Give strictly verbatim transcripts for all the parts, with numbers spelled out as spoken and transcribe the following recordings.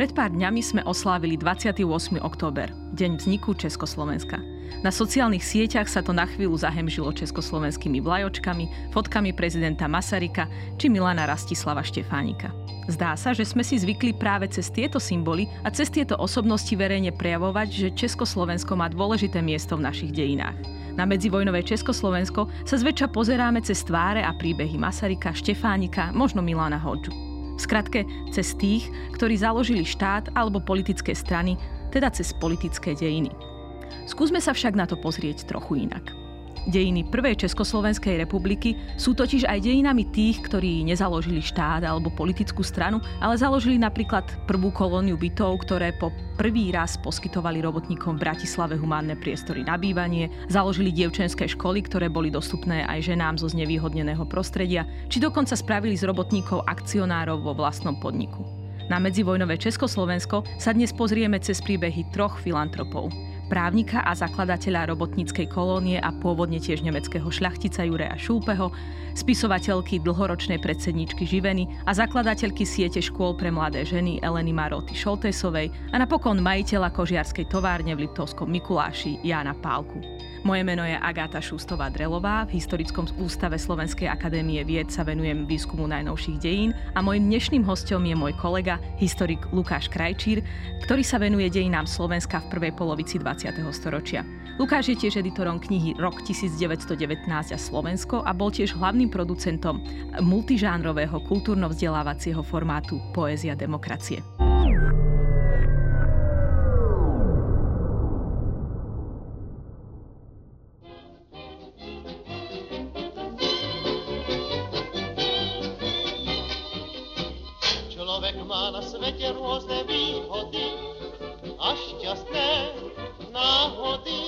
Pred pár dňami sme oslávili dvadsiateho ôsmeho október, deň vzniku Československa. Na sociálnych sieťach sa to na chvíľu zahemžilo československými vlajočkami, fotkami prezidenta Masaryka či Milana Rastislava Štefánika. Zdá sa, že sme si zvykli práve cez tieto symboly a cez tieto osobnosti verejne prejavovať, že Československo má dôležité miesto v našich dejinách. Na medzivojnové Československo sa zväčša pozeráme cez tváre a príbehy Masaryka, Štefánika, možno Milana Hodžu. V skratke, cez tých, ktorí založili štát alebo politické strany, teda cez politické dejiny. Skúsme sa však na to pozrieť trochu inak. Dejiny prvej Československej republiky sú totiž aj dejinami tých, ktorí nezaložili štát alebo politickú stranu, ale založili napríklad prvú kolóniu bytov, ktoré po prvý raz poskytovali robotníkom v Bratislave humánne priestory na bývanie, založili dievčenské školy, ktoré boli dostupné aj ženám zo znevýhodneného prostredia, či dokonca spravili z robotníkov akcionárov vo vlastnom podniku. Na medzivojnové Československo sa dnes pozrieme cez príbehy troch filantropov. Právnika a zakladateľa robotníckej kolónie a pôvodne tiež nemeckého šľachtica Juraja Šúpeho, spisovateľky dlhoročnej predsedníčky Živeny a zakladateľky siete škôl pre mladé ženy Eleny Maróthy-Šoltésovej a napokon majiteľa kožiarskej továrne v Liptovskom Mikuláši Jána Pálku. Moje meno je Agáta Šustová Drelová, v Historickom ústave Slovenskej akadémie vied sa venujem výskumu najnovších dejín a mojim dnešným hosťom je môj kolega, historik Lukáš Krajčír, ktorý sa venuje dejinám Slovenska v prvej polovici dvadsiateho storočia. Lukáš je tiež editorom knihy Rok devätnásťstodevätnásť a Slovensko a bol tiež hlavným producentom multižánrového kultúrno-vzdelávacieho formátu Poézia demokracie. Človek má na svete rôzne výhody a šťastné náhody.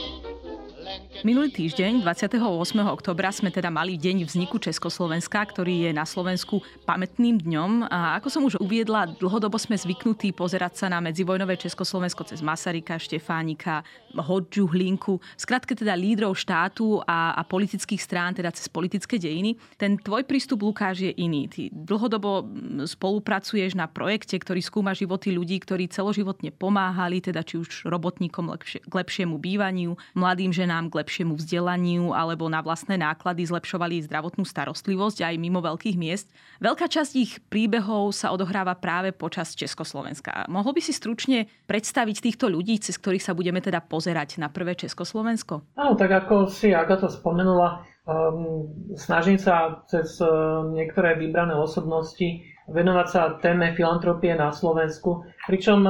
Minulý týždeň, dvadsiateho ôsmeho októbra, sme teda mali deň vzniku Československa, ktorý je na Slovensku pamätným dňom. A ako som už uviedla, dlhodobo sme zvyknutí pozerať sa na medzivojnové Československo cez Masaryka, Štefánika, Hodžu, Hlinku, skratke teda lídrov štátu a, a politických strán, teda cez politické dejiny. Ten tvoj prístup, Lukáš, je iný. Ty dlhodobo spolupracuješ na projekte, ktorý skúma životy ľudí, ktorí celoživotne pomáhali, teda či už robotníkom lepšie, k lepšiemu bývaniu, mladým ženám k lepšiemu lepšiemu vzdelaniu alebo na vlastné náklady zlepšovali zdravotnú starostlivosť aj mimo veľkých miest. Veľká časť ich príbehov sa odohráva práve počas Československa. Mohol by si stručne predstaviť týchto ľudí, cez ktorých sa budeme teda pozerať na prvé Československo? Áno, tak ako si Agata spomenula, um, snažím sa cez um, niektoré vybrané osobnosti venovať sa téme filantropie na Slovensku, pričom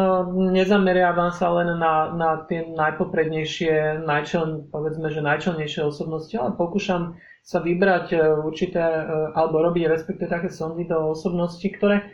nezameriavam sa len na, na tie najpoprednejšie, najčel, povedzme, že najčelnejšie osobnosti, ale pokúšam sa vybrať určité, alebo robiť respektive také sondy do osobností, ktoré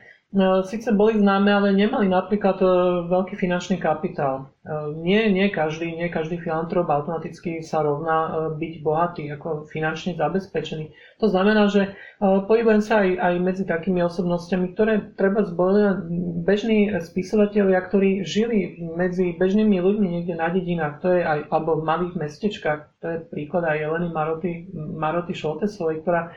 síce boli známe, ale nemali napríklad veľký finančný kapitál. Nie, nie každý, nie každý filantrop automaticky sa rovná byť bohatý, ako finančne zabezpečený. To znamená, že pohybujem sa aj, aj medzi takými osobnostiami, ktoré treba zbojovať bežní spisovatelia, ktorí žili medzi bežnými ľuďmi niekde na dedinách, to je aj, alebo v malých mestečkách. To je príklad aj Eleny Maróthy-Šoltésovej, ktorá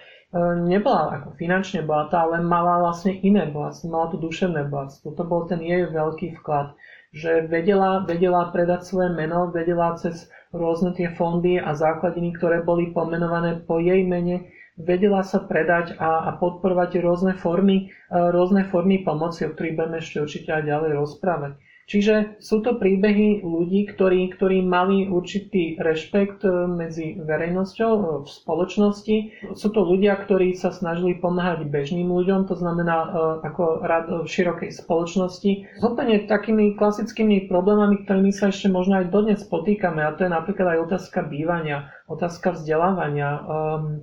nebola ako finančne bohatá, ale mala vlastne iné bohatstvo, mala tu duševné bohatstvo. To bol ten jej veľký vklad, že vedela, vedela predať svoje meno, vedela cez rôzne tie fondy a základiny, ktoré boli pomenované po jej mene, vedela sa predať a, a podporovať rôzne formy, rôzne formy pomoci, o ktorých budeme ešte určite aj ďalej rozprávať. Čiže sú to príbehy ľudí, ktorí, ktorí mali určitý rešpekt medzi verejnosťou v spoločnosti. Sú to ľudia, ktorí sa snažili pomáhať bežným ľuďom, to znamená ako rad v širokej spoločnosti. S úplne takými klasickými problémami, ktorými sa ešte možno aj dodnes potýkame, a to je napríklad aj otázka bývania, otázka vzdelávania,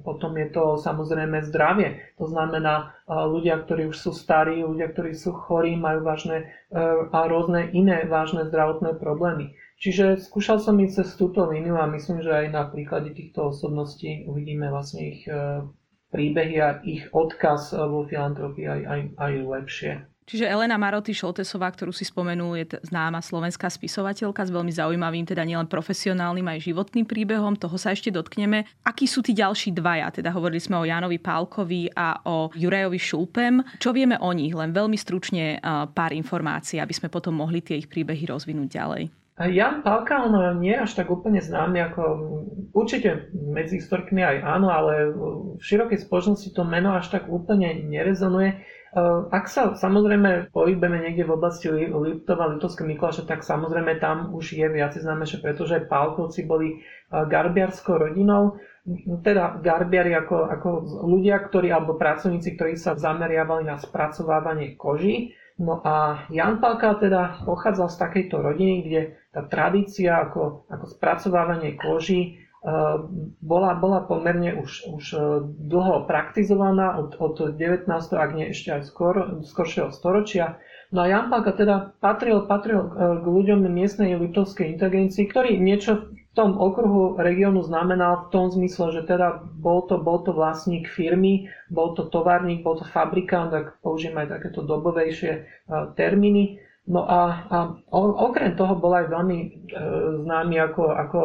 potom je to samozrejme zdravie. To znamená ľudia, ktorí už sú starí, ľudia, ktorí sú chorí, majú vážne a rôzne iné vážne zdravotné problémy. Čiže skúšal som ísť cez túto líniu a myslím, že aj na príklade týchto osobností uvidíme vlastne ich príbehy a ich odkaz vo filantropii aj, aj, aj lepšie. Čiže Elena Maróthy-Šoltésová, ktorú si spomenul, je známa slovenská spisovateľka s veľmi zaujímavým, teda nielen profesionálnym, aj životným príbehom. Toho sa ešte dotkneme. Akí sú tí ďalší dvaja? Teda hovorili sme o Jánovi Pálkovi a o Jurajovi Šúpem. Čo vieme o nich? Len veľmi stručne pár informácií, aby sme potom mohli tie ich príbehy rozvinúť ďalej. Ján Pálka, on nie je až tak úplne známy, ako určite medzi historikmi aj áno, ale v širokej spoločnosti to meno až tak úplne nerezonuje. Ak sa samozrejme pohybeme niekde v oblasti Liptova, Liptovského Mikuláša, tak samozrejme tam už je viac známejšie, pretože Pálkovci boli garbiarskou rodinou. Teda garbiari ako, ako ľudia, ktorí alebo pracovníci, ktorí sa zameriavali na spracovávanie koží. No a Ján Pálka teda pochádzal z takejto rodiny, kde tá tradícia ako, ako spracovávanie koží e, bola, bola pomerne už, už dlho praktizovaná od, od devätnásteho, ak nie ešte aj skor, skoršieho storočia. No a Ján Pálka teda patril, patril k ľuďom miestnej liptovskej inteligencii, ktorí niečo v tom okruhu regiónu znamenal v tom zmysle, že teda bol to, bol to vlastník firmy, bol to továrnik, bol to fabrikant, tak použijem aj takéto dobovejšie termíny. No a, a okrem toho bol aj veľmi e, známy ako, ako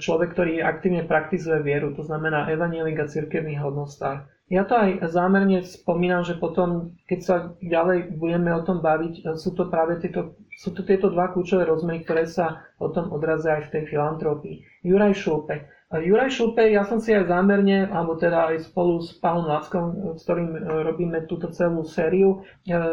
človek, ktorý aktívne praktizuje vieru, to znamená evanjelik a cirkevných hodnostách. Ja to aj zámerne spomínam, že potom, keď sa ďalej budeme o tom baviť, sú to práve tieto, sú to tieto dva kľúčové rozmery, ktoré sa potom odrazia aj v tej filantrópii. Juraj Šúpel. Juraj Šúpel, ja som si aj zámerne, alebo teda aj spolu s Pálom Lackom, s ktorým robíme túto celú sériu,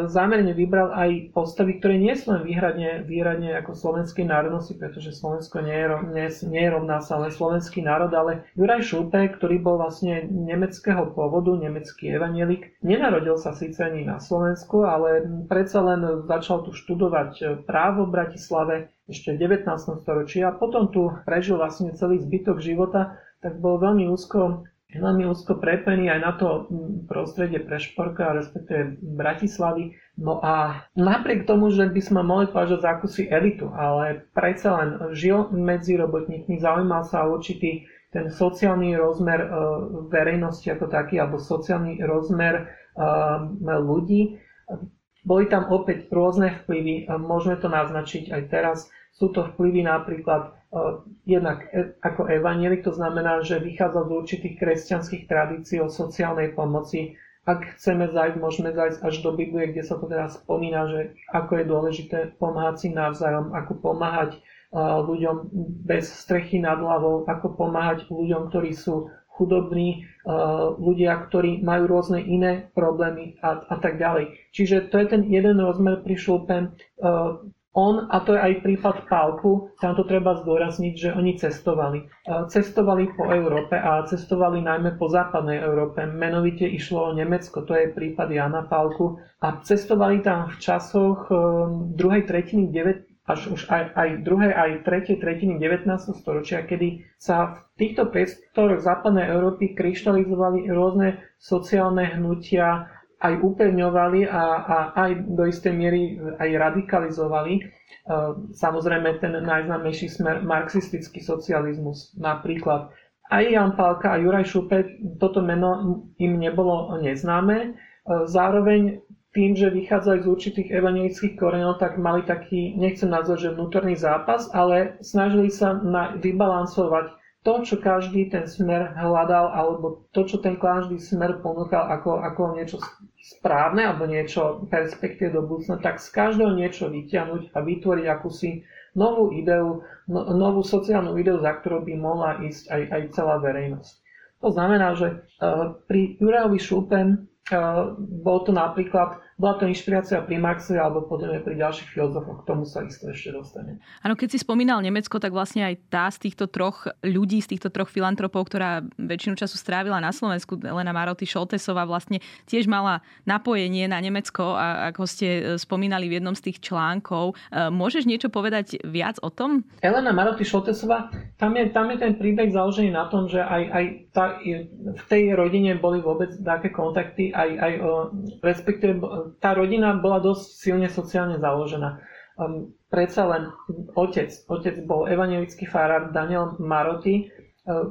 zámerne vybral aj postavy, ktoré nie sú len výhradne, výhradne ako slovenskej národnosti, pretože Slovensko nie je, nie, nie je rovná sa len slovenský národ, ale Juraj Šúpel, ktorý bol vlastne nemeckého pôvodu, nemecký evanjelik, nenarodil sa síce ani na Slovensku, ale predsa len začal tu študovať právo v Bratislave, ešte v devätnástom storočí, a potom tu prežil vlastne celý zbytok života, tak bol veľmi úzko, veľmi úzko prepený aj na to prostredie Prešporka, respektíve Bratislavy. No a napriek tomu, že by sme mohli povedať za akúsi elitu, ale predsa len žil medzi robotníkmi, zaujímal sa určitý ten sociálny rozmer verejnosti ako taký, alebo sociálny rozmer ľudí. Boli tam opäť rôzne vplyvy, môžeme to naznačiť aj teraz. Sú to vplyvy napríklad eh, jednak e, ako evanjelik, to znamená, že vychádza z určitých kresťanských tradícií o sociálnej pomoci. Ak chceme zajsť, môžeme zajsť až do Biblie, kde sa to teda spomína, že ako je dôležité pomáhať si navzájom, ako pomáhať eh, ľuďom bez strechy nad hlavou, ako pomáhať ľuďom, ktorí sú chudobní, ľudia, ktorí majú rôzne iné problémy a, a tak ďalej. Čiže to je ten jeden rozmer pri Šúpem. On, a to je aj prípad Pálku, tam to treba zdôrazniť, že oni cestovali. Cestovali po Európe a cestovali najmä po západnej Európe. Menovite išlo o Nemecko, to je prípad Jána Pálku. A cestovali tam v časoch druhej tretiny devätnásteho až už aj, aj druhej, aj tretej tretiny devätnásteho storočia, kedy sa v týchto priestoroch západnej Európy kryštalizovali rôzne sociálne hnutia, aj upevňovali a, a aj do istej miery aj radikalizovali. Samozrejme ten najznámejší smer marxistický socializmus napríklad. Aj Ján Pálka a Juraj Šúpel, toto meno im nebolo neznáme. Zároveň tým, že vychádzajú z určitých evanjelických koreňov, tak mali taký, nechcem nazvať, že vnútorný zápas, ale snažili sa na, vybalansovať to, čo každý ten smer hľadal, alebo to, čo ten každý smer ponúkal ako, ako niečo správne, alebo niečo perspektíve do budúcna, tak z každého niečo vyťahnuť a vytvoriť akúsi novú ideu, no, novú sociálnu ideu, za ktorou by mohla ísť aj, aj celá verejnosť. To znamená, že uh, pri Jurajovi Šúpem bol to napríklad, bola to inšpirácia pri Marxovi alebo podobne pri ďalších filozofoch, k tomu sa isto ešte dostane. Áno, keď si spomínal Nemecko, tak vlastne aj tá z týchto troch ľudí, z týchto troch filantropov, ktorá väčšinu času strávila na Slovensku, Elena Maróthy-Šoltésová, vlastne tiež mala napojenie na Nemecko, a ako ste spomínali v jednom z tých článkov. Môžeš niečo povedať viac o tom? Elena Maróthy-Šoltésová, tam je, tam je ten príbeh založený na tom, že aj, aj tá, v tej rodine boli vôbec také kontakty, aj, aj respektíve tá rodina bola dosť silne sociálne založená. Um, predsa len otec. Otec bol evanjelický farár Daniel Maróthy,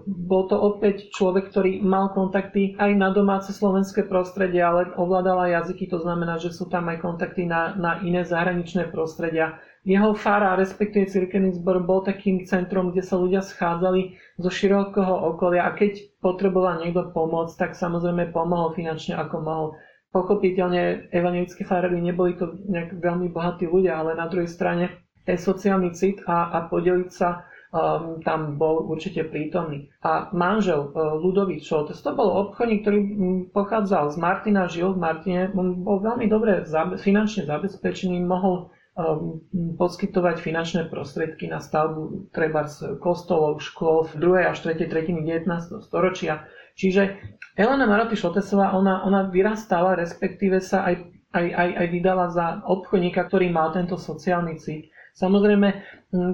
Bol to opäť človek, ktorý mal kontakty aj na domáce slovenské prostredie, ale ovládal aj jazyky, to znamená, že sú tam aj kontakty na, na iné zahraničné prostredia. Jeho fára, respektíve cirkevný zbor, bol takým centrom, kde sa ľudia schádzali zo širokého okolia a keď potreboval niekto pomôcť, tak samozrejme pomohol finančne, ako mohol. Pochopiteľne evanjelickí farári neboli to nejak veľmi bohatí ľudia, ale na druhej strane je sociálny cit a, a podeliť sa Um, tam bol určite prítomný. A manžel uh, Ľudovic Šol, to bol obchodník, ktorý um, pochádzal z Martina, žil v Martine, um, bol veľmi dobre zabe- finančne zabezpečený, mohol um, poskytovať finančné prostriedky na stavbu trebárs kostolov, škôl v druhej až tretej tretiny devätnásteho storočia. Čiže Elena Maróthy-Šoltésová, ona, ona vyrastala, respektíve sa aj, aj, aj, aj vydala za obchodníka, ktorý mal tento sociálny cít. Samozrejme,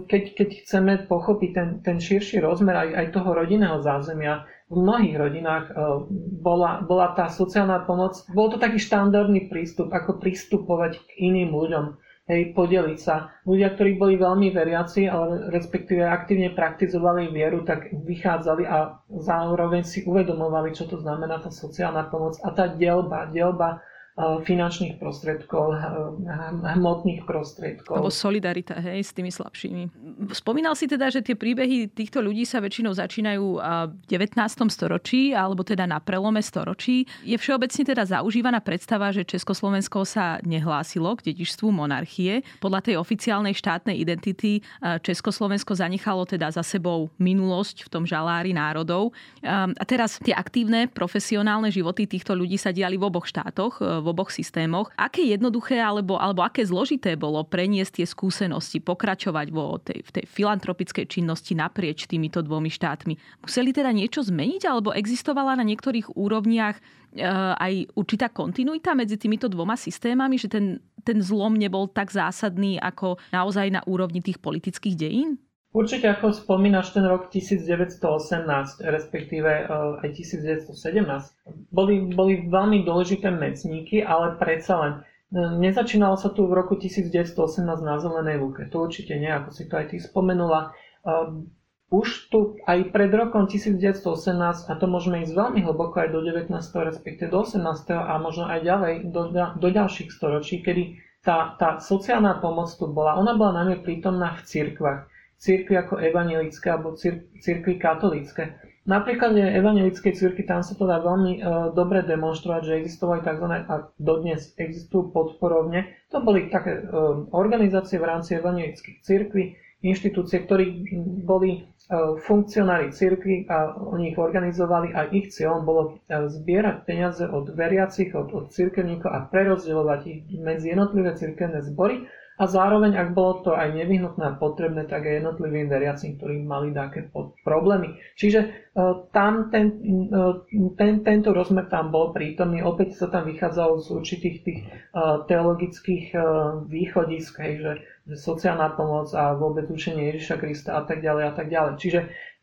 keď, keď chceme pochopiť ten, ten širší rozmer aj, aj toho rodinného zázemia, v mnohých rodinách bola, bola tá sociálna pomoc, bol to taký štandardný prístup, ako pristupovať k iným ľuďom, hej, podeliť sa. Ľudia, ktorí boli veľmi veriaci, ale respektíve aktívne praktizovali vieru, tak vychádzali a zároveň si uvedomovali, čo to znamená tá sociálna pomoc a tá dielba, dielba, finančných prostriedkov, hmotných prostriedkov. Alebo solidarita, hej, s tými slabšími. Spomínal si teda, že tie príbehy týchto ľudí sa väčšinou začínajú v devätnástom storočí, alebo teda na prelome storočí. Je všeobecne teda zaužívaná predstava, že Československo sa nehlásilo k dedičstvu monarchie. Podľa tej oficiálnej štátnej identity Československo zanechalo teda za sebou minulosť v tom žalári národov. A teraz tie aktívne profesionálne životy týchto ľudí sa diali v oboch štátoch, v oboch systémoch. Aké jednoduché alebo, alebo aké zložité bolo preniesť tie skúsenosti, pokračovať vo tej, v tej filantropickej činnosti naprieč týmito dvomi štátmi? Museli teda niečo zmeniť alebo existovala na niektorých úrovniach e, aj určitá kontinuita medzi týmito dvoma systémami, že ten, ten zlom nebol tak zásadný ako naozaj na úrovni tých politických dejín? Určite, ako spomínaš, ten rok devätnásť osemnásť, respektíve aj devätnásť sedemnásť, boli, boli veľmi dôležité medzníky, ale predsa len nezačínalo sa tu v roku devätnásť osemnásť na Zelenej lúke. To určite nie, ako si to aj ty spomenula. Už tu aj pred rokom devätnásť osemnásť, a to môžeme ísť veľmi hlboko aj do devätnásteho, respektíve do osemnásteho a možno aj ďalej do, do ďalších storočí, kedy tá, tá sociálna pomoc tu bola. Ona bola najmä prítomná v cirkvách. Cirkvi ako evanjelické alebo cirkvi katolícke. Napríklad v evanjelickej cirkvi tam sa to dá veľmi e, dobre demonstrovať, že existovali tzv. A dodnes existujú podporovne. To boli také e, organizácie v rámci evanjelických cirkví, inštitúcie, ktorí boli e, funkcionári cirkvi a oni ich organizovali a ich cieľom bolo zbierať peniaze od veriacich, od, od cirkevníkov a prerozdielovať ich medzi jednotlivé cirkevné zbory. A zároveň, ak bolo to aj nevyhnutné a potrebné, tak aj jednotlivým veriacím, ktorí mali také problémy. Čiže tam ten, ten, tento rozmer tam bol prítomný. Opäť sa tam vychádzalo z určitých tých teologických východisk, hej, že, že sociálna pomoc a vôbec učenie Ježiša Krista a tak ďalej a tak ďalej. Čiže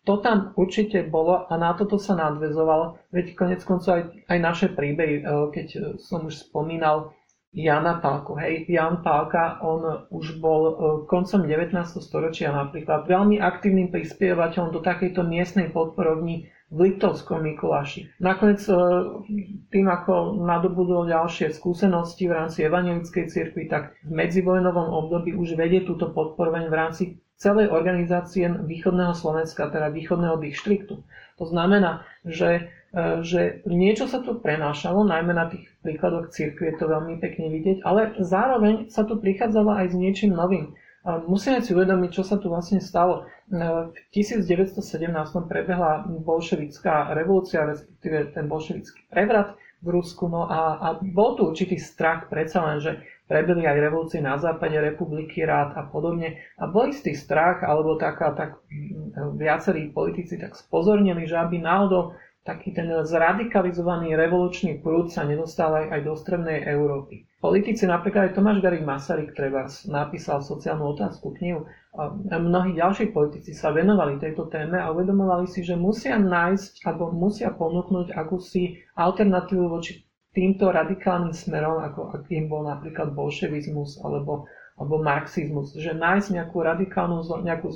to tam určite bolo a na toto sa nadväzovalo. Veď konec koncov aj, aj naše príbehy, keď som už spomínal, Jána Pálku. Hej, Ján Pálka, on už bol koncom devätnásteho storočia napríklad veľmi aktívnym prispievateľom do takejto miestnej podporovni v Liptovskom Mikuláši. Nakoniec tým, ako nadobudol ďalšie skúsenosti v rámci evanjelickej cirkvi, tak v medzivojnovom období už vedie túto podporoveň v rámci celej organizácie východného Slovenska, teda východného dištriktu. To znamená, že že niečo sa tu prenášalo, najmä na tých príkladoch cirkvi je to veľmi pekne vidieť, ale zároveň sa tu prichádzalo aj s niečím novým. Musíme si uvedomiť, čo sa tu vlastne stalo. V devätnásť sedemnásť prebehla bolševická revolúcia, respektíve ten bolševický prevrat v Rusku, no a, a bol tu určitý strach, predsa len, že prebili aj revolúcie na západe, republiky, rád a podobne. A bol istý strach, alebo taká, tak viacerí politici tak spozornili, že aby náhodou taký ten zradikalizovaný revolučný prúd sa nedostal aj, aj do strednej Európy. Politici, napríklad aj Tomáš Garrigue Masaryk, treba napísal sociálnu otázku knihu, a mnohí ďalší politici sa venovali tejto téme a uvedomovali si, že musia nájsť alebo musia ponúknuť akúsi alternatívu voči týmto radikálnym smerom, ako akým bol napríklad bolševizmus alebo, alebo marxizmus, že nájsť nejakú radikálnu, nejakú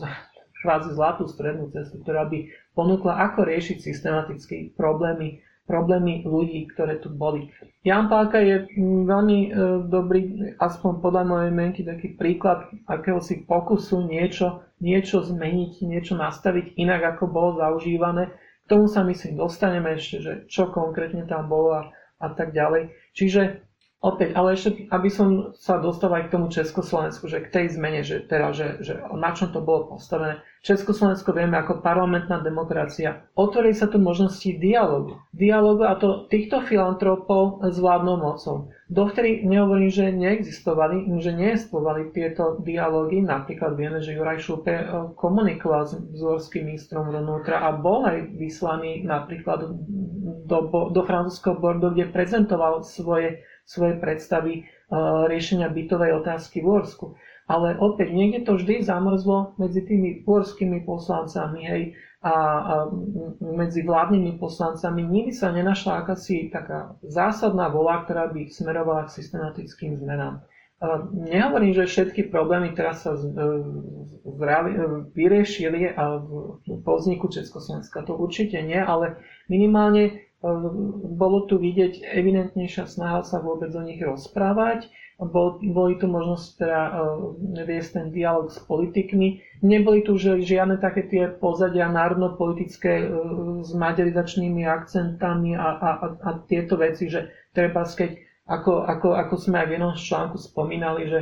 kvázi zlatú strednú cestu, ktorá by ponúkla, ako riešiť systematicky problémy, problémy ľudí, ktoré tu boli. Ján Pálka je veľmi dobrý, aspoň podľa mojej mienky, taký príklad akéhosi pokusu niečo, niečo zmeniť, niečo nastaviť inak, ako bolo zaužívané. K tomu sa myslím dostaneme ešte, že čo konkrétne tam bolo a, a tak ďalej. Čiže opäť, ale ešte, aby som sa dostal aj k tomu Československu, že k tej zmene, že, teda, že, že na čom to bolo postavené. Československo vieme ako parlamentná demokracia. Otvorí sa tu možnosti dialógu. Dialógu a to týchto filantropov s vládnou mocou. Dovtedy nehovorím, že neexistovali, že neexistovali tieto dialógy. Napríklad vieme, že Juraj Šúpel komunikoval s zorským ministrom vnútra a bol aj vyslaný napríklad do, do francúzského Bordeaux, kde prezentoval svoje svoje predstavy e, riešenia bytovej otázky v Uhorsku. Ale opäť niekde to vždy zamorzlo medzi tými uhorskými poslancami hej, a, a medzi vládnymi poslancami. Nikdy sa nenašla akási taká zásadná vola, ktorá by smerovala k systematickým zmenám. E, nehovorím, že všetky problémy teraz sa z, zravi, vyriešili a po vzniku Československa. To určite nie, ale minimálne bolo tu vidieť evidentnejšia snaha sa vôbec o nich rozprávať. Bol, boli tu možnosť teda viesť ten dialog s politikmi. Neboli tu už žiadne také tie pozadia národno-politické s maďarizačnými akcentami a, a, a tieto veci, že treba, keď, ako, ako, ako sme aj v jednom článku spomínali, že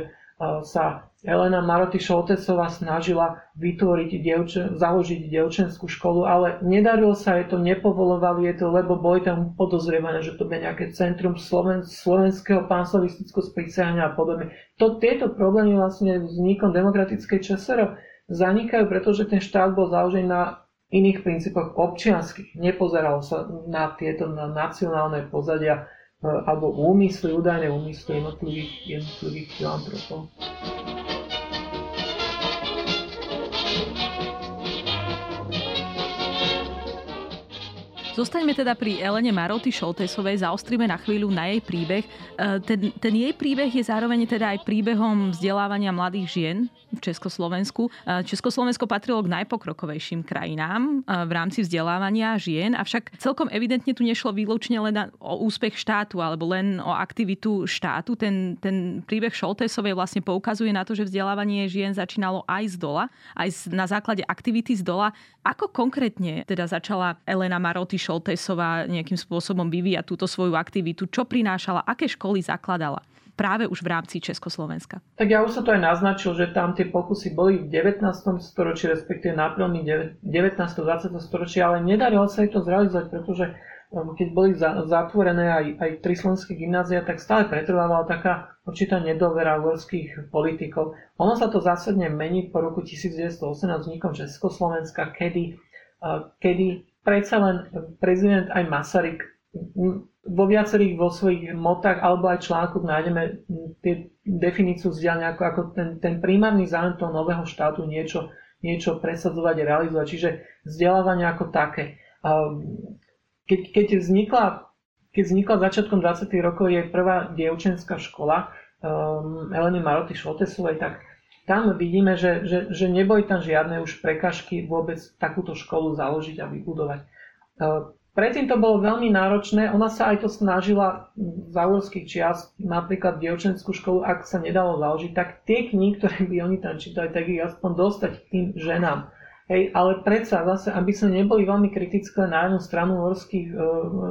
sa Elena Maróthy-Šoltésová snažila vytvoriť dievčen, založiť dievčenskú školu, ale nedarilo sa jej to, nepovolovali jej to, lebo boli tam podozrievané, že to bude nejaké centrum Sloven, slovenského pánslovistického sprísahania a podobne. To, tieto problémy vlastne vznikom demokratickej ČSR zanikajú, pretože ten štát bol založený na iných princípoch občianskych. Nepozeralo sa na tieto na nacionálne pozadia alebo úmysly, údajné úmysly jednotlivých, jednotlivých filantropov. Zostaňme teda pri Elene Maróthy-Šoltésovej, zaostrime na chvíľu na jej príbeh. Ten, ten jej príbeh je zároveň teda aj príbehom vzdelávania mladých žien v Československu. Československo patrilo k najpokrokovejším krajinám v rámci vzdelávania žien, avšak celkom evidentne tu nešlo výlučne len o úspech štátu alebo len o aktivitu štátu. Ten, ten príbeh Šoltésovej vlastne poukazuje na to, že vzdelávanie žien začínalo aj z dola, aj na základe aktivity z dola. Ako konkrétne teda začala Elena Maróthy-Šoltésová Šoltésová nejakým spôsobom vyvíja túto svoju aktivitu, čo prinášala, aké školy zakladala práve už v rámci Československa? Tak ja už sa to aj naznačil, že tam tie pokusy boli v devätnástom storočí, respektíve na prvom devätnástom. dvadsiatom storočí, ale nedarilo sa to zrealizovať, pretože keď boli zatvorené aj, aj tri slovenské gymnázia, tak stále pretrvávala taká určitá nedôvera uhorských politikov. Ono sa to zásadne mení po roku devätnásť osemnásť vznikom Československa, kedy, kedy predsa len prezident aj Masaryk vo viacerých vo svojich motách alebo aj článkoch nájdeme tie definíciu vzdialenia ako, ako ten, ten primárny záujem toho nového štátu niečo, niečo presadzovať a realizovať. Čiže vzdelávanie ako také. Keď, keď, vznikla, keď vznikla začiatkom dvadsiatych rokov jej prvá dievčenská škola um, Eleny Maróthy-Šoltésovej, tak tam vidíme, že, že, že neboli tam žiadne už prekažky vôbec takúto školu založiť a vybudovať. Predtým to bolo veľmi náročné. Ona sa aj to snažila za uhorských čias, napríklad dievčenskú školu, ak sa nedalo založiť, tak tie knihy, ktoré by oni tam čítali, tak ich aspoň dostať k tým ženám. Hej, ale predsa zase, aby sme neboli veľmi kritické na jednu stranu uhorských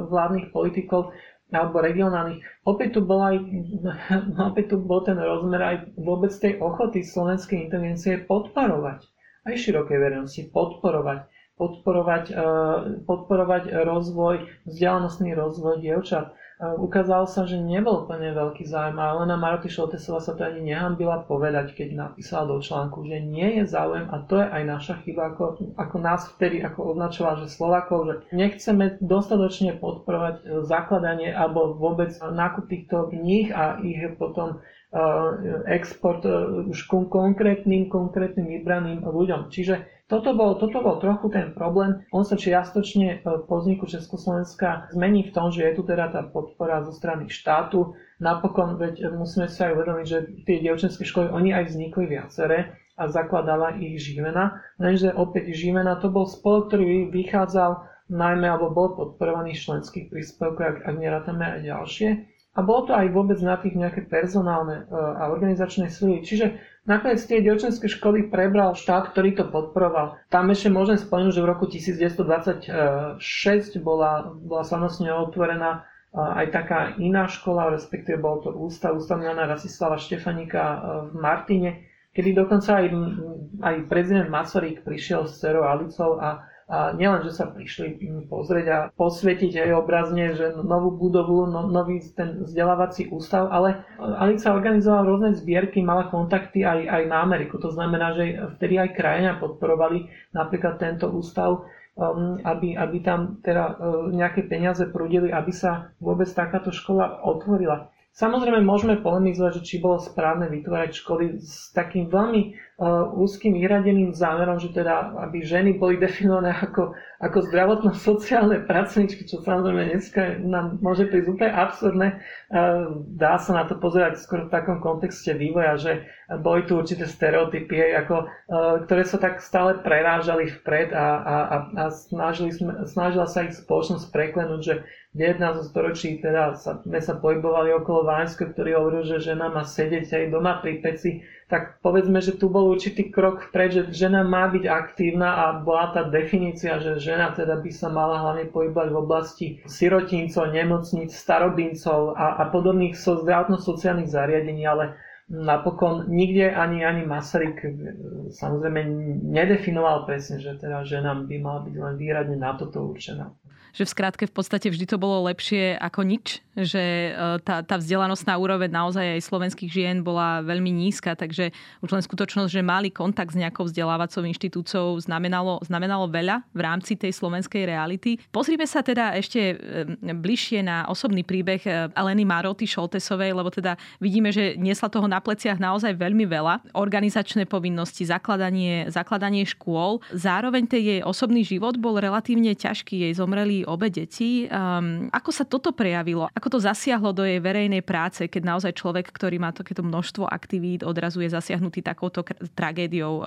vládnych politikov, alebo regionálnych. Opäť tu, bol aj, opäť tu bol ten rozmer aj vôbec tej ochoty slovenskej inteligencie podporovať, aj širokej verejnosti podporovať, podporovať, podporovať rozvoj, vzdelanostný rozvoj dievčat. Ukázalo sa, že nebol úplne veľký záujem, ale Elena Maróthy-Šoltésová sa to ani nehanbila povedať, keď napísala do článku, že nie je záujem a to je aj naša chyba, ako, ako nás vtedy ako označovala, že Slovákov, že nechceme dostatočne podporovať zakladanie alebo vôbec nákup týchto kníh a ich potom export už konkrétnym, konkrétnym vybraným ľuďom. Čiže Toto bol, toto bol trochu ten problém. On sa čiastočne po vzniku Československa zmení v tom, že je tu teda tá podpora zo strany štátu. Napokon veď musíme si aj uvedomiť, že tie dievčenské školy, oni aj vznikli viaceré. a zakladala ich Živena. Lenže opäť Živena to bol spolok, ktorý vychádzal najmä alebo bol podporovaný členských príspevkov, ak nerátame aj ďalšie. A bolo to aj vôbec na tých nejaké personálne a organizačné síly. Čiže nakoniec tie dievčenské školy prebral štát, ktorý to podporoval. Tam ešte môžem spomenúť, že v roku devätnásť dvadsaťšesť bola, bola samostne otvorená aj taká iná škola, respektíve bol to ústav, ústav Milana Rastislava Štefánika v Martine, kedy dokonca aj, aj prezident Masaryk prišiel s dcerou Alicou a, a nielen, že sa prišli pozrieť a posvietiť aj obrazne, že novú budovu, no, nový ten vzdelávací ústav, ale Alica organizovala rôzne zbierky, mala kontakty aj, aj na Ameriku. To znamená, že vtedy aj krajania podporovali napríklad tento ústav, Aby, aby tam teda nejaké peniaze prúdili, aby sa vôbec takáto škola otvorila. Samozrejme môžeme polemizovať, či bolo správne vytvárať školy s takým veľmi úzkým vyradeným zámerom, že teda aby ženy boli definované ako, ako zdravotno-sociálne pracovníčky, čo samozrejme dneska nám môže prísť úplne absurdné. Dá sa na to pozerať skôr v takom kontexte vývoja, že boli tu určité stereotypy, ako, ktoré sa tak stále prerážali vpred a, a, a snažili, snažila sa ich spoločnosť preklenúť, že v devätnástom storočí teda sa, sme sa pohybovali okolo Váňského, ktorý hovoril, že žena má sedieť aj doma pri peci. Tak povedzme, že tu bol určitý krok vpred, že žena má byť aktívna a bola tá definícia, že žena teda by sa mala hlavne pohybovať v oblasti sirotíncov, nemocníc, starobíncov a, a podobných so zdravotno-sociálnych zariadení, ale napokon nikde ani, ani Masaryk samozrejme nedefinoval presne, že teda žena by mala byť len výradne na toto určená. Že v skrátke v podstate vždy to bolo lepšie ako nič, že tá, tá vzdelanostná úroveň naozaj aj slovenských žien bola veľmi nízka, takže už len skutočnosť, že mali kontakt s nejakou vzdelávacou inštitúciou, znamenalo, znamenalo veľa v rámci tej slovenskej reality. Pozrime sa teda ešte bližšie na osobný príbeh Aleny Maróthy-Šoltésovej, lebo teda vidíme, že niesla toho na pleciach naozaj veľmi veľa. Organizačné povinnosti, zakladanie, zakladanie škôl. Zároveň ten jej osobný život bol relatívne ťažký, jej zomreli obe deti. Um, ako sa toto prejavilo? Ako to zasiahlo do jej verejnej práce, keď naozaj človek, ktorý má takéto množstvo aktivít, odrazu je zasiahnutý takouto tragédiou? Um,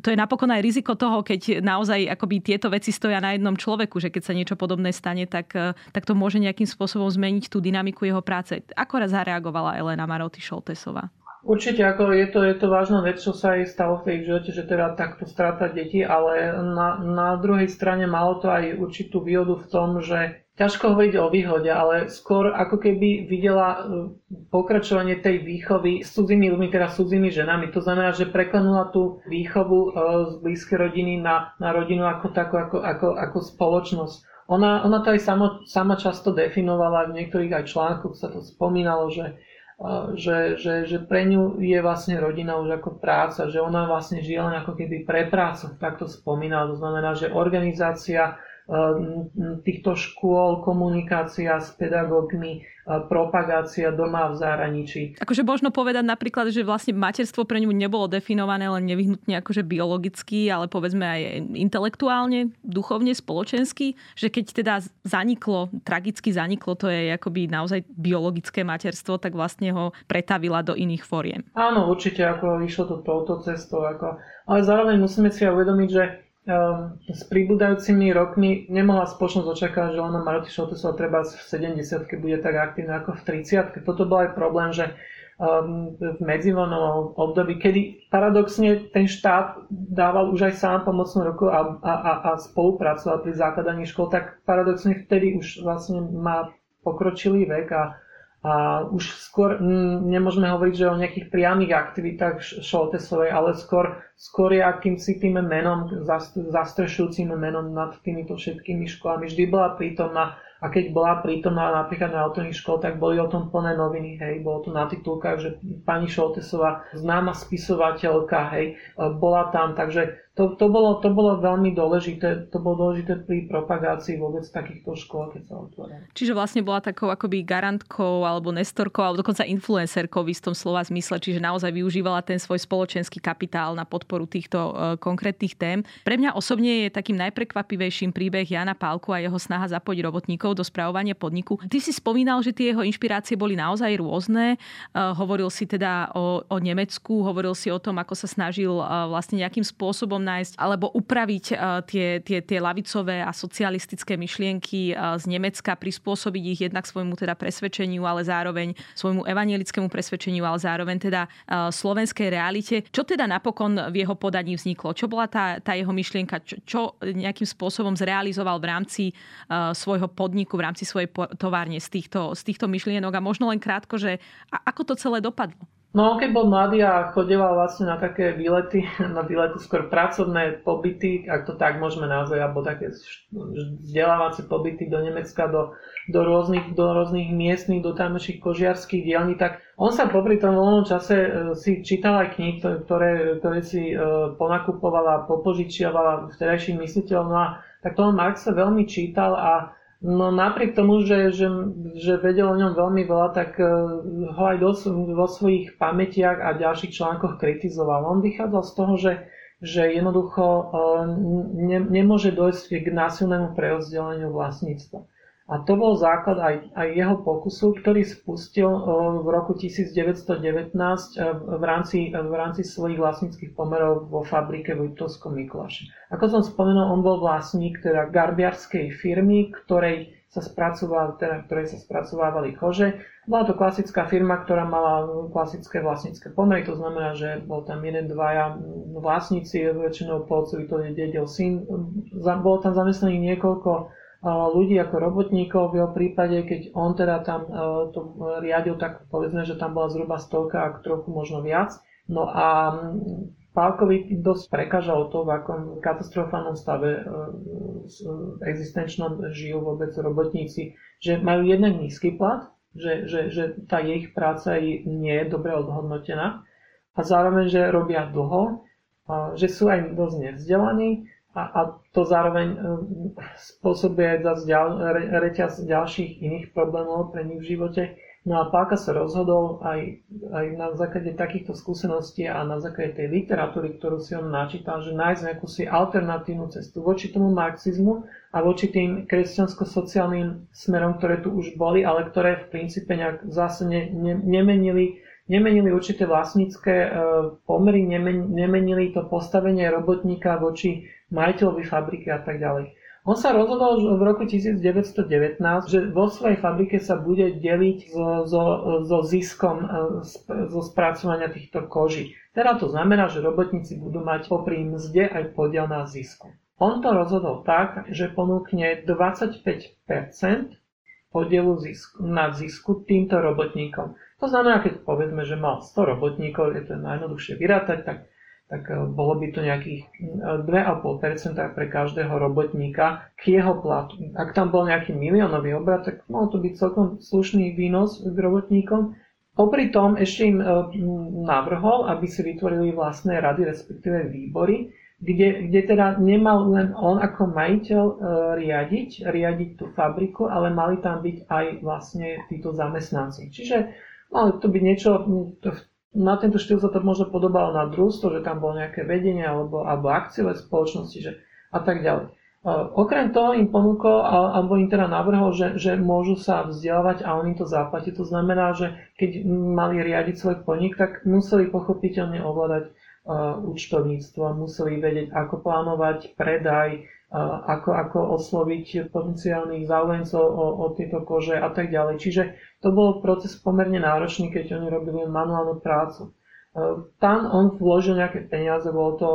to je napokon aj riziko toho, keď naozaj akoby tieto veci stoja na jednom človeku, že keď sa niečo podobné stane, tak, tak to môže nejakým spôsobom zmeniť tú dynamiku jeho práce. Ako zareagovala Elena Maróthy-Šoltésová? Určite, ako je to, je to vážna vec, čo sa jej stalo v tej živote, že teda takto stráta deti, ale na, na druhej strane malo to aj určitú výhodu v tom, že ťažko hovoriť o výhode, ale skôr ako keby videla pokračovanie tej výchovy s cudzými ľuďmi, teda s cudzými ženami. To znamená, že preklenula tú výchovu z blízkej rodiny na, na rodinu ako takú, ako, ako, ako spoločnosť. Ona, ona to aj sama, sama často definovala, v niektorých aj článkoch sa to spomínalo, že Že, že, že pre ňu je vlastne rodina už ako práca, že ona vlastne žije len ako keby pre prácu, tak to spomínala. To znamená, že organizácia týchto škôl, komunikácia s pedagógmi, propagácia doma v zahraničí. Akože možno povedať napríklad, že vlastne materstvo pre ňu nebolo definované len nevyhnutne akože biologicky, ale povedzme aj intelektuálne, duchovne, spoločensky, že keď teda zaniklo, tragicky zaniklo to je akoby naozaj biologické materstvo, tak vlastne ho pretavila do iných foriem. Áno, určite, ako išlo to touto cestou. Ako... Ale zároveň musíme si aj uvedomiť, že s pribúdajúcimi rokmi nemohla spoločnosť očakávať, že Elena Maróthy-Šoltésová treba v sedemdesiatke bude tak aktívna ako v tridsiatke. Toto bol aj problém, že v medzivojnovom období, kedy paradoxne ten štát dával už aj sám pomocnú ruku a, a, a spolupracoval pri zakladaní škôl, tak paradoxne vtedy už vlastne má pokročilý vek a A už skôr m, nemôžeme hovoriť, že o nejakých priamých aktivitách Šoltésovej, ale skôr, skôr je akýmsi tým menom, zastrešujúcim menom nad týmito všetkými školami. Vždy bola prítomná a keď bola prítomná napríklad na autorných škol, tak boli o tom plné noviny. Hej. Bolo to na titulkách, že pani Šoltésová, známa spisovateľka, hej, bola tam. Takže to, to, bolo, to bolo veľmi dôležité, to bolo dôležité pri propagácii vôbec takýchto škôl, keď sa otvorila. Čiže vlastne bola takou akoby garantkou alebo nestorkou alebo dokonca influencerkou v istom slova zmysle, čiže naozaj využívala ten svoj spoločenský kapitál na podporu podporu týchto konkrétnych tém. Pre mňa osobne je takým najprekvapivejším príbeh Jána Pálku a jeho snaha zapojiť robotníkov do spravovania podniku. Ty si spomínal, že tie jeho inšpirácie boli naozaj rôzne. Hovoril si teda o, o Nemecku, hovoril si o tom, ako sa snažil vlastne nejakým spôsobom nájsť alebo upraviť tie, tie, tie ľavicové a socialistické myšlienky z Nemecka, prispôsobiť ich jednak svojmu teda presvedčeniu, ale zároveň svojmu evanjelickému presvedčeniu, ale zároveň teda slovenskej realite. Čo teda napokon v jeho podaní vzniklo? Čo bola tá, tá jeho myšlienka? Čo, čo nejakým spôsobom zrealizoval v rámci svojho podniku, v rámci svojej továrne z týchto, z týchto myšlienok? A možno len krátko, že ako to celé dopadlo? No, keď bol mladý a chodeval vlastne na také výlety, na výlety skôr pracovné pobyty, ak to tak môžeme nazvať, alebo také vzdelávacie pobyty do Nemecka, do, do, rôznych, do rôznych miestnych, do tamejších kožiarských dielní, tak on sa popri tom voľnom čase si čítal aj knihy, ktoré, ktoré si ponakupovala, popožičiavala vtedajším mysliteľom. No a tak toho Marxa veľmi čítal a no napriek tomu, že, že, že vedel o ňom veľmi veľa, tak ho aj do, vo svojich pamätiach a ďalších článkoch kritizoval. On vychádzal z toho, že, že jednoducho ne, nemôže dôjsť k násilnému preozdeleniu vlastníctva. A to bol základ aj, aj jeho pokusu, ktorý spustil v roku devätnásť devätnásť v rámci, v rámci svojich vlastníckych pomerov vo fabrike v Liptovskom Mikuláši. Ako som spomenul, on bol vlastník teda garbiarskej firmy, ktorej sa spracovávali, teda, ktorej sa spracovávali kože. Bola to klasická firma, ktorá mala klasické vlastnícke pomery, to znamená, že bol tam jeden, dvaja vlastníci, väčšinou po otcovi to dedil syn. Bolo tam zamestnaných niekoľko ľudí ako robotníkov, v jeho prípade, keď on teda tam to riadil, tak povedzme, že tam bola zhruba stovka, ak trochu možno viac. No a Pálkovi dosť prekážalo to, v akom katastrofálnom stave existenčnom žijú vôbec robotníci, že majú jednak nízky plat, že, že, že tá ich práca nie je dobre odhodnotená a zároveň, že robia dlho, že sú aj dosť nevzdelaní. A to zároveň spôsobuje aj reťaz ďalších iných problémov pre nich v živote. No a Pálka sa rozhodol aj, aj na základe takýchto skúseností a na základe tej literatúry, ktorú si on načítal, že nájsť nejakúsi alternatívnu cestu voči tomu marxizmu a voči tým kresťansko-sociálnym smerom, ktoré tu už boli, ale ktoré v princípe nejak zase ne, ne, nemenili Nemenili určité vlastnícke pomery, nemenili to postavenie robotníka voči majiteľovi fabriky a tak ďalej. On sa rozhodol v roku devätnásť devätnásť, že vo svojej fabrike sa bude deliť so, so, so ziskom zo spracovania týchto koží. Teda to znamená, že robotníci budú mať popri mzde aj podiel na zisku. On to rozhodol tak, že ponúkne dvadsaťpäť percent podielu zisku, na zisku týmto robotníkom. To znamená, keď povedzme, že mal sto robotníkov, je to najjednoduchšie vyrátať, tak, tak bolo by to nejakých dva a pol percenta pre každého robotníka k jeho platu. Ak tam bol nejaký miliónový obrat, tak mal to byť celkom slušný výnos k robotníkom. Popri tom ešte im navrhol, aby si vytvorili vlastné rady, respektíve výbory, kde, kde teda nemal len on ako majiteľ riadiť, riadiť tú fabriku, ale mali tam byť aj vlastne títo zamestnanci. Čiže ale to by niečo, na tento štýl sa to možno podobalo na družstvo, že tam bolo nejaké vedenie alebo, alebo akciové spoločnosti že, a tak ďalej. Okrem toho im ponúkol, alebo im teda navrhol, že, že môžu sa vzdelávať a on im to zaplatí. To znamená, že keď mali riadiť svoj podnik, tak museli pochopiteľne ovládať uh, účtovníctvo, museli vedieť, ako plánovať predaj, uh, ako, ako osloviť potenciálnych záujemcov o, o tieto kože a tak ďalej. Čiže to bol proces pomerne náročný, keď oni robili manuálnu prácu. Tam on vložil nejaké peniaze, bolo to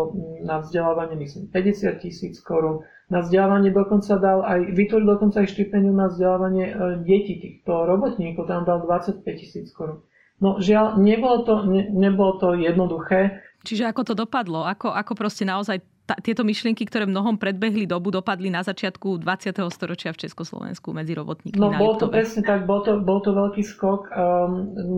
na vzdelávanie, myslím, päťdesiat tisíc korún. Na vzdelávanie dokonca dal aj, vytvoril dokonca aj štipendium na vzdelávanie detí týchto robotníkov, tam dal dvadsaťpäť tisíc korún. No žiaľ, nebolo to, ne, nebolo to jednoduché. Čiže ako to dopadlo? Ako, ako proste naozaj tá, tieto myšlienky, ktoré mnohom predbehli dobu, dopadli na začiatku dvadsiateho storočia v Československu medzi robotníkmi. No bolo to presne tak, bol to, bol to veľký skok. Um,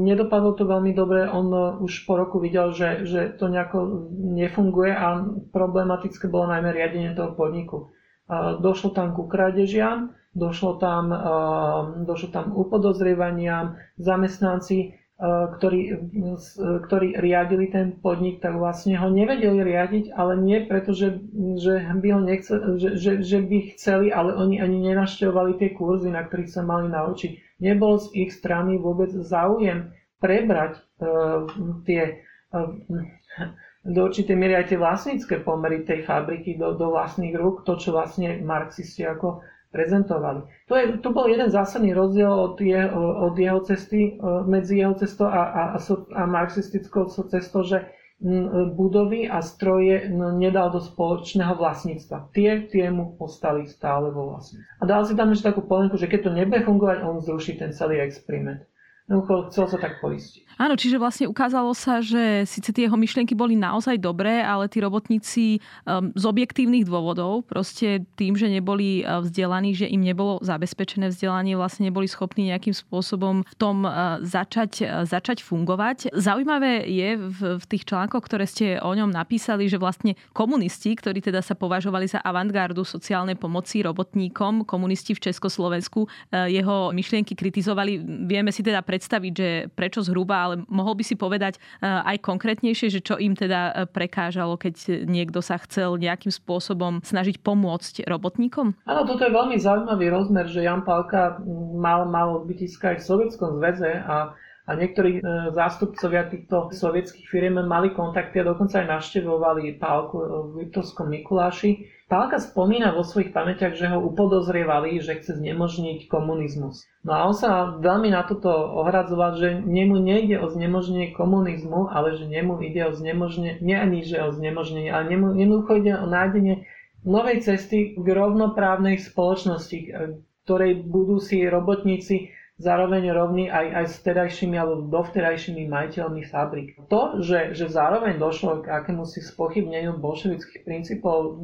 nedopadlo to veľmi dobre. On uh, už po roku videl, že, že to nejako nefunguje a problematické bolo najmä riadenie toho podniku. Uh, došlo tam ku krádežiam, došlo tam, uh, došlo tam upodozrievaniam, zamestnanci ktorí, ktorí riadili ten podnik, tak vlastne ho nevedeli riadiť, ale nie preto, že, že, by, ho nechce, že, že, že by chceli, ale oni ani nenaštevovali tie kurzy, na ktorých sa mali naučiť. Nebol z ich strany vôbec záujem prebrať uh, tie, uh, do určitej miery aj tie vlastnícke pomery tej fabriky do, do vlastných rúk, to, čo vlastne marxisti ako prezentovali. To, je, to bol jeden zásadný rozdiel od, je, od jeho cesty, medzi jeho cestou a, a, a, a marxistickou cestou, že budovy a stroje nedal do spoločného vlastníctva. Tie, tie mu ostali stále vo vlastníctve. A dal si tam ešte takú polenku, že keď to nebude fungovať, on zruší ten celý experiment. No, chcel sa tak poistiť. Áno, čiže vlastne ukázalo sa, že síce tie jeho myšlienky boli naozaj dobré, ale tí robotníci um, z objektívnych dôvodov, proste tým, že neboli vzdelaní, že im nebolo zabezpečené vzdelanie, vlastne neboli schopní nejakým spôsobom v tom uh, začať, uh, začať fungovať. Zaujímavé je v, v tých článkoch, ktoré ste o ňom napísali, že vlastne komunisti, ktorí teda sa považovali za avantgardu sociálnej pomoci robotníkom, komunisti v Československu, uh, jeho myšlienky kritizovali. Vieme si teda predstaviť, že prečo zhruba, ale mohol by si povedať aj konkrétnejšie, že čo im teda prekážalo, keď niekto sa chcel nejakým spôsobom snažiť pomôcť robotníkom? Áno, toto je veľmi zaujímavý rozmer, že Ján Pálka mal, mal odbytiska aj v Sovietskom zväze a, a niektorí zástupcovia týchto sovietských firiem mali kontakty a dokonca aj navštevovali Pálku v Liptovskom Mikuláši. Pálka spomína vo svojich pamäťach, že ho upodozrievali, že chce znemožniť komunizmus. No a on sa veľmi na toto ohradzoval, že nemu nejde o znemožnenie komunizmu, ale že nemu ide o znemožnenie, nie ani že o znemožnenie, ale nemu, nemu ide o nájdenie novej cesty k rovnoprávnej spoločnosti, ktorej budú si robotníci zároveň rovní aj, aj s terajšími alebo dovterajšími majiteľmi fabrik. To, že, že zároveň došlo k akémusi spochybneniu bolševických princípov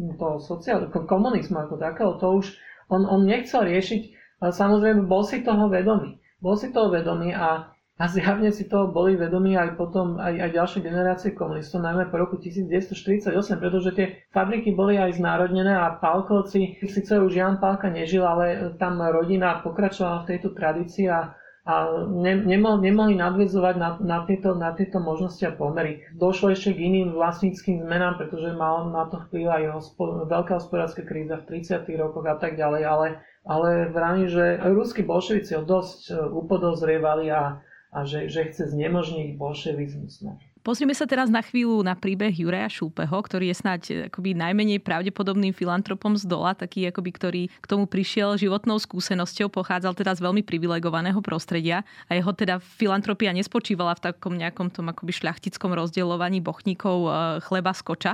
toho sociál- komunizmu ako takého, to už on, on nechcel riešiť, ale samozrejme bol si toho vedomý. Bol si toho vedomý a, a zjavne si toho boli vedomí aj potom aj, aj ďalšie generácie komunistov, najmä po roku devätnásťstoštyridsaťosem, pretože tie fabriky boli aj znárodnené a Pálkovci, síce už Ján Pálka nežil, ale tam rodina pokračovala v tejto tradícii a a ne, nemoh, nemohli nadväzovať na, na, tieto, na tieto možnosti a pomery. Došlo ešte k iným vlastníckým zmenám, pretože mal na to vplyv aj hospod, veľká hospodárska kríza v tridsiatych rokoch a tak ďalej, ale, ale vrani, že ruskí bolševici ho dosť upodozrievali a, a že, že chce znemožniť bolševizmus. Pozrime sa teraz na chvíľu na príbeh Juraja Šúpeho, ktorý je snáď akoby najmenej pravdepodobným filantropom z dola, taký akoby, ktorý k tomu prišiel životnou skúsenosťou, pochádzal teda z veľmi privilegovaného prostredia a jeho teda filantropia nespočívala v takom nejakom tom akoby šľachtickom rozdeľovaní bochníkov chleba z koča,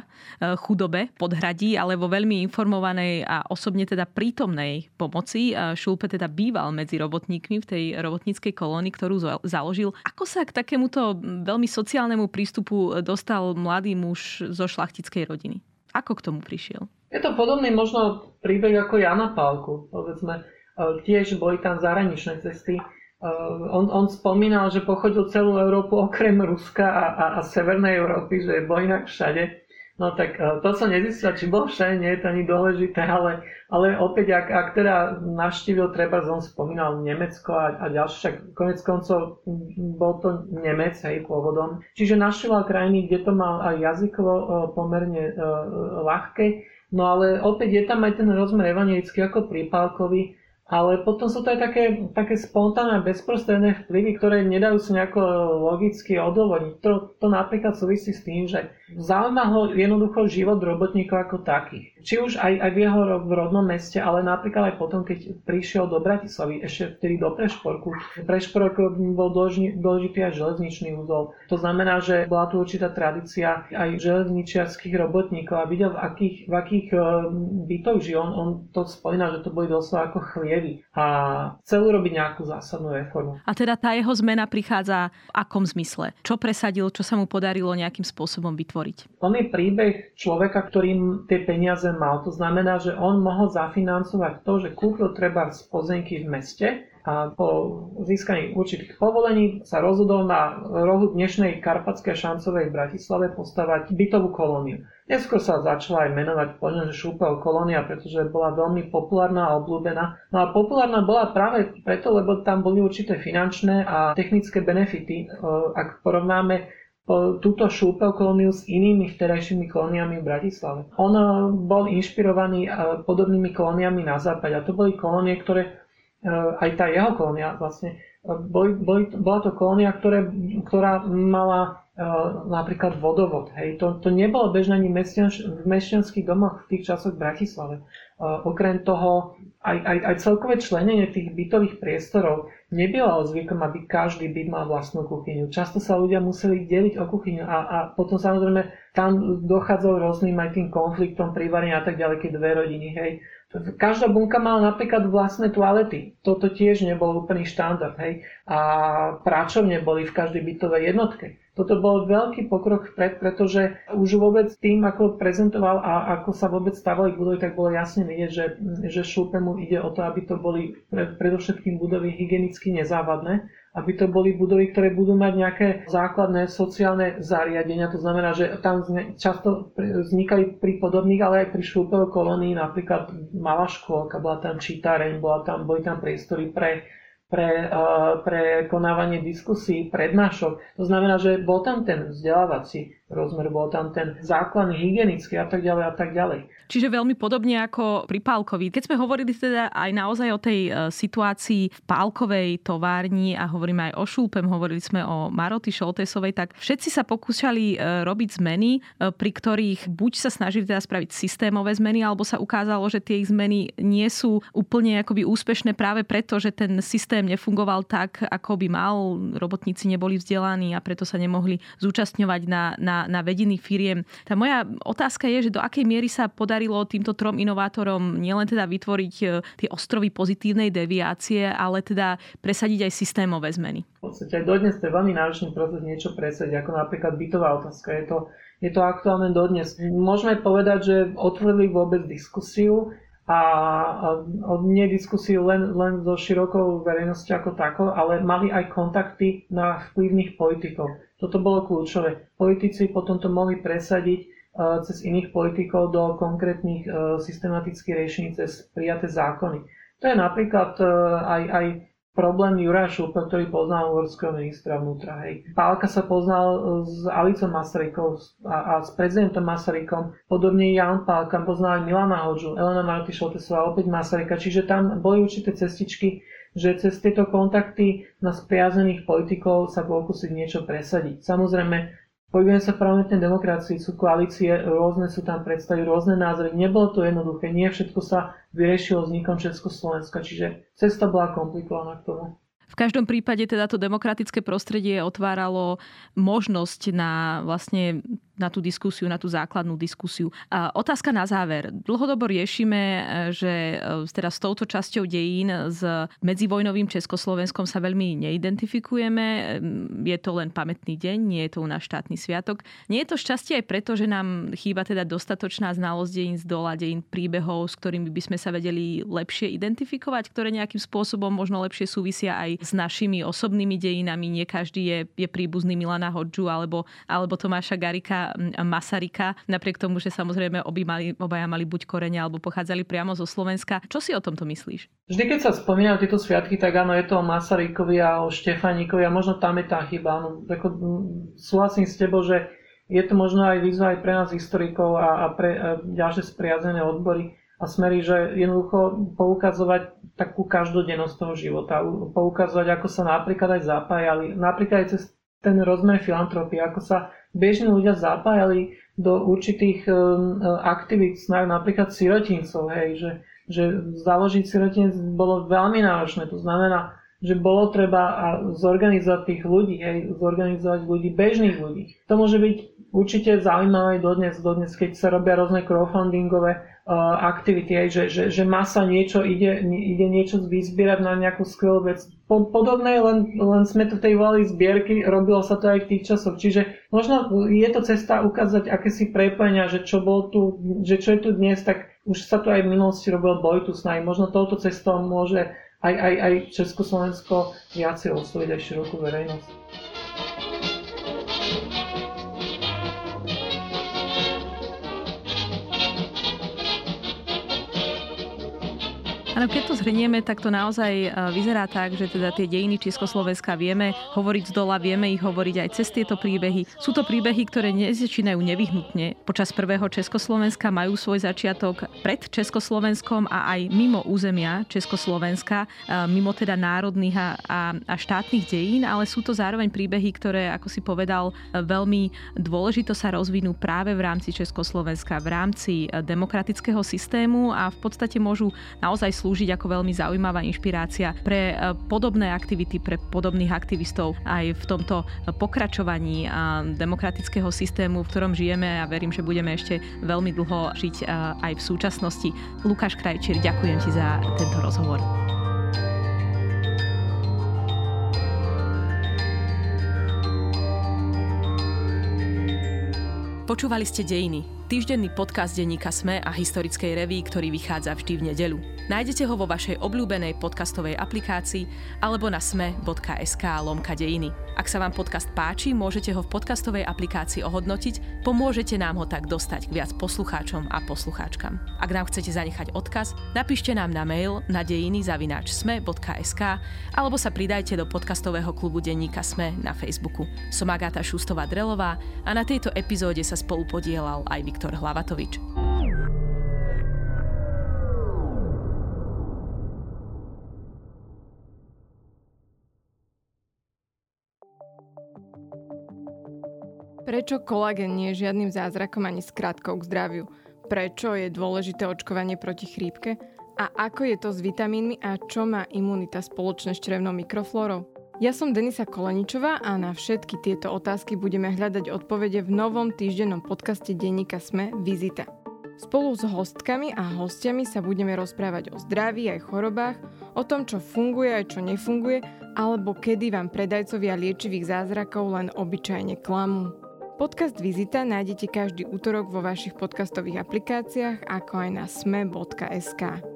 chudobe, podhradí, ale vo veľmi informovanej a osobne teda prítomnej pomoci. Šúpe teda býval medzi robotníkmi v tej robotníckej kolónii, ktorú založil. Ako sa k takémuto veľmi sociálnemu príležitosti prístupu dostal mladý muž zo šlachtickej rodiny? Ako k tomu prišiel? Je to podobný možno príbeh ako Jána Pálku, povedzme. Tiež boli tam zahraničné cesty. On, on spomínal, že pochodil celú Európu okrem Ruska a, a, a Severnej Európy, že bol inak všade. No tak to som nezistil, či bol všade, nie je to ani dôležité, ale, ale opäť, ak, ak teda navštívil, treba on spomínal Nemecko a, a ďalšie, však konec koncov bol to Nemec, hej, pôvodom. Čiže navštívil krajiny, kde to mal aj jazykovo pomerne ľahké, no ale opäť je tam aj ten rozmer evanjelický ako pri Pálkovi, ale potom sú to aj také, také spontánne a bezprostredné vplyvy, ktoré nedajú sa nejako logicky odôvodniť. To, to napríklad súvisí s tým, že zaujíma ho jednoducho život robotníkov ako takých. Či už aj, aj v jeho v rodnom meste, ale napríklad aj potom, keď prišiel do Bratislavy, ešte vtedy do Prešporku. Prešporok bol dôležitý aj železničný úzol. To znamená, že bola tu určitá tradícia aj železničiarských robotníkov a videl, v akých, v akých bytoch žil. On, on to spomínal, že to boli doslova ako chlieb a chcel urobiť nejakú zásadnú reformu. A teda tá jeho zmena prichádza v akom zmysle? Čo presadil, čo sa mu podarilo nejakým spôsobom vytvoriť? On je príbeh človeka, ktorým tie peniaze mal. To znamená, že on mohol zafinancovať to, že kúpil treba z pozemky v meste A po získaní určitých povolení sa rozhodol na rohu dnešnej Karpatskej Šancovej v Bratislave postavať bytovú kolóniu. Neskôr sa začala aj menovať po ňom Šúpel kolónia, pretože bola veľmi populárna a obľúbená. No a populárna bola práve preto, lebo tam boli určité finančné a technické benefity, ak porovnáme túto Šúpel kolóniu s inými vterajšími kolóniami v Bratislave. On bol inšpirovaný podobnými kolóniami na západe a to boli kolónie, ktoré aj tá jeho kolónia vlastne, boli, boli, bola to kolónia, ktoré, ktorá mala e, napríklad vodovod. Hej. To, to nebolo bežné ani v mešťanských domoch v tých časoch v Bratislave. E, okrem toho aj, aj, aj celkové členenie tých bytových priestorov nebolo zvykom, aby každý byt mal vlastnú kuchyňu. Často sa ľudia museli deliť o kuchyňu a, a potom samozrejme tam dochádzalo rôznym aj tým konfliktom, prívarenia a tak ďalej, keď dve rodiny, hej. Každá bunka mala napríklad vlastné toalety. Toto tiež nebol úplný štandard. Hej? A práčovne boli v každej bytovej jednotke. Toto bol veľký pokrok vpred, pretože už vôbec tým, ako prezentoval a ako sa vôbec stavali budovy, tak bolo jasne vidieť, že, že Šúpemu ide o to, aby to boli pre, predovšetkým budovy hygienicky nezávadné, aby to boli budovy, ktoré budú mať nejaké základné sociálne zariadenia. To znamená, že tam často vznikali pri podobných, ale aj pri Šúpel kolónii napríklad malá škôlka, bola tam čítareň, bola tam, boli tam priestory pre pre prekonávanie diskusí, prednášok. To znamená, že bol tam ten vzdelávací rozmer, bol tam ten základný hygienický a tak ďalej a tak ďalej. Čiže veľmi podobne ako pri Pálkovi. Keď sme hovorili teda aj naozaj o tej situácii v Pálkovej továrni a hovoríme aj o Šúpem, hovorili sme o Maróthy-Šoltésovej, tak všetci sa pokúšali robiť zmeny, pri ktorých buď sa snažili teda spraviť systémové zmeny, alebo sa ukázalo, že tie ich zmeny nie sú úplne akoby úspešné práve preto, že ten systém nefungoval tak, ako by mal. Robotníci neboli vzdelaní a preto sa nemohli zúčastňovať na, na, na vedení firiem. Tá moja otázka je, že do akej miery sa podarilo týmto trom inovátorom nielen teda vytvoriť tie ostrovy pozitívnej deviácie, ale teda presadiť aj systémové zmeny. V podstate aj dodnes to je veľmi náročný proces niečo presadiť, ako napríklad bytová otázka. Je to, je to aktuálne dodnes. Môžeme povedať, že otvorili vôbec diskusiu, a nie diskusiu len, len so širokou verejnosťou ako takou, ale mali aj kontakty na vplyvných politikov. Toto bolo kľúčové. Politici potom to mohli presadiť uh, cez iných politikov do konkrétnych uh, systematických riešení cez prijaté zákony. To je napríklad uh, aj, aj problém Juraja Šúpla, ktorý poznal uhorského ministra vnútra. Hej. Pálka sa poznal s Alicou Masarykovou a, a s prezidentom Masarykom. Podobne Ján Pálka poznal aj Milana Hodžu, Elena Maróthy-Šoltésová, opäť Masaryka. Čiže tam boli určité cestičky, že cez tieto kontakty na spriaznených politikov sa pokúsiť niečo presadiť. Samozrejme, pohybujeme sa v parlamentnej demokracii, sú koalície, rôzne sú tam predstavy, rôzne názory. Nebolo to jednoduché, nie všetko sa vyriešilo vznikom Československa, čiže cesta bola komplikovaná k tomu. V každom prípade teda to demokratické prostredie otváralo možnosť na vlastne na tú diskusiu, na tú základnú diskusiu. A otázka na záver. Dlhodobo riešime, že teda s touto časťou dejín s medzivojnovým Československom sa veľmi neidentifikujeme. Je to len pamätný deň, nie je to u nás štátny sviatok. Nie je to šťastie aj preto, že nám chýba teda dostatočná znalosť dejín z dola, dejín príbehov, s ktorými by sme sa vedeli lepšie identifikovať, ktoré nejakým spôsobom možno lepšie súvisia aj s našimi osobnými dejinami. Nie každý je, je príbuzný Milana Hodžu alebo, alebo Tomáša Garrigua Masaryka, napriek tomu, že samozrejme obi mali, obaja mali buď korene alebo pochádzali priamo zo Slovenska. Čo si o tomto myslíš? Vždy, keď sa spomínajú tieto sviatky, tak áno, je to o Masarykovi a o Štefánikovi a možno tam je tá chyba. No, ako, súhlasím s tebou, že je to možno aj výzva aj pre nás historikov a, a pre a ďalšie spriaznené odbory a smery, že jednoducho poukazovať takú každodennosť toho života, poukazovať, ako sa napríklad aj zapájali, napríklad aj cez ten rozmer filantropie, ako sa bežní ľudia zapájali do určitých um, aktivít, napríklad sirotincov, hej, že, že založiť sirotinec bolo veľmi náročné. To znamená, že bolo treba zorganizovať tých ľudí, hej, zorganizovať ľudí, bežných ľudí. To môže byť určite zaujímavé dodnes, dodnes keď sa robia rôzne crowdfundingové uh, aktivity, hej, že, že, že masa niečo ide, ide niečo vyzbierať na nejakú skvelú vec. Podobné, len, len sme to v tej volali zbierky, robilo sa to aj v tých časoch. Čiže možno je to cesta ukázať akési prepojenia, že čo bol tu, že čo je tu dnes, tak už sa to aj v minulosti robilo, boli tu snahy. Možno touto cestou môže aj, aj, aj Československo viacej osloviť aj širokú verejnosť. Áno, keď to zhrnieme, tak to naozaj vyzerá tak, že teda tie dejiny Československa vieme hovoriť z dola, vieme ich hovoriť aj cez tieto príbehy. Sú to príbehy, ktoré nezačínajú nevyhnutne. Počas prvého Československa majú svoj začiatok pred Československom a aj mimo územia Československa, mimo teda národných a, a, a štátnych dejín, ale sú to zároveň príbehy, ktoré, ako si povedal, veľmi dôležito sa rozvinú práve v rámci Československa, v rámci demokratického systému a v podstate môžu naozaj slúžiť ako veľmi zaujímavá inšpirácia pre podobné aktivity, pre podobných aktivistov aj v tomto pokračovaní demokratického systému, v ktorom žijeme a verím, že budeme ešte veľmi dlho žiť aj v súčasnosti. Lukáš Krajčír, ďakujem ti za tento rozhovor. Počúvali ste Dejiny, týždenný podcast denníka SME a Historickej revue, ktorý vychádza vždy v nedeľu. Nájdete ho vo vašej obľúbenej podcastovej aplikácii alebo na sme.sk lomka dejiny. Ak sa vám podcast páči, môžete ho v podcastovej aplikácii ohodnotiť, pomôžete nám ho tak dostať k viac poslucháčom a poslucháčkam. Ak nám chcete zanechať odkaz, napíšte nám na mail na dejiny zavináč sme bodka es ká alebo sa pridajte do podcastového klubu denníka SME na Facebooku. Som Agáta Šustová Drelová a na tejto epizóde sa spolupodielal aj Viktor Hlavatovič. Prečo kolagén nie je žiadnym zázrakom ani skratkou k zdraviu? Prečo je dôležité očkovanie proti chrípke? A ako je to s vitamínmi a čo má imunita spoločne s črevnou mikroflórou? Ja som Denisa Koleničová a na všetky tieto otázky budeme hľadať odpovede v novom týždennom podcaste denníka SME Vizita. Spolu s hostkami a hostiami sa budeme rozprávať o zdraví aj chorobách, o tom, čo funguje aj čo nefunguje, alebo kedy vám predajcovia liečivých zázrakov len obyčajne klamú. Podcast Vizita nájdete každý útorok vo vašich podcastových aplikáciách, ako aj na sme bodka es ká.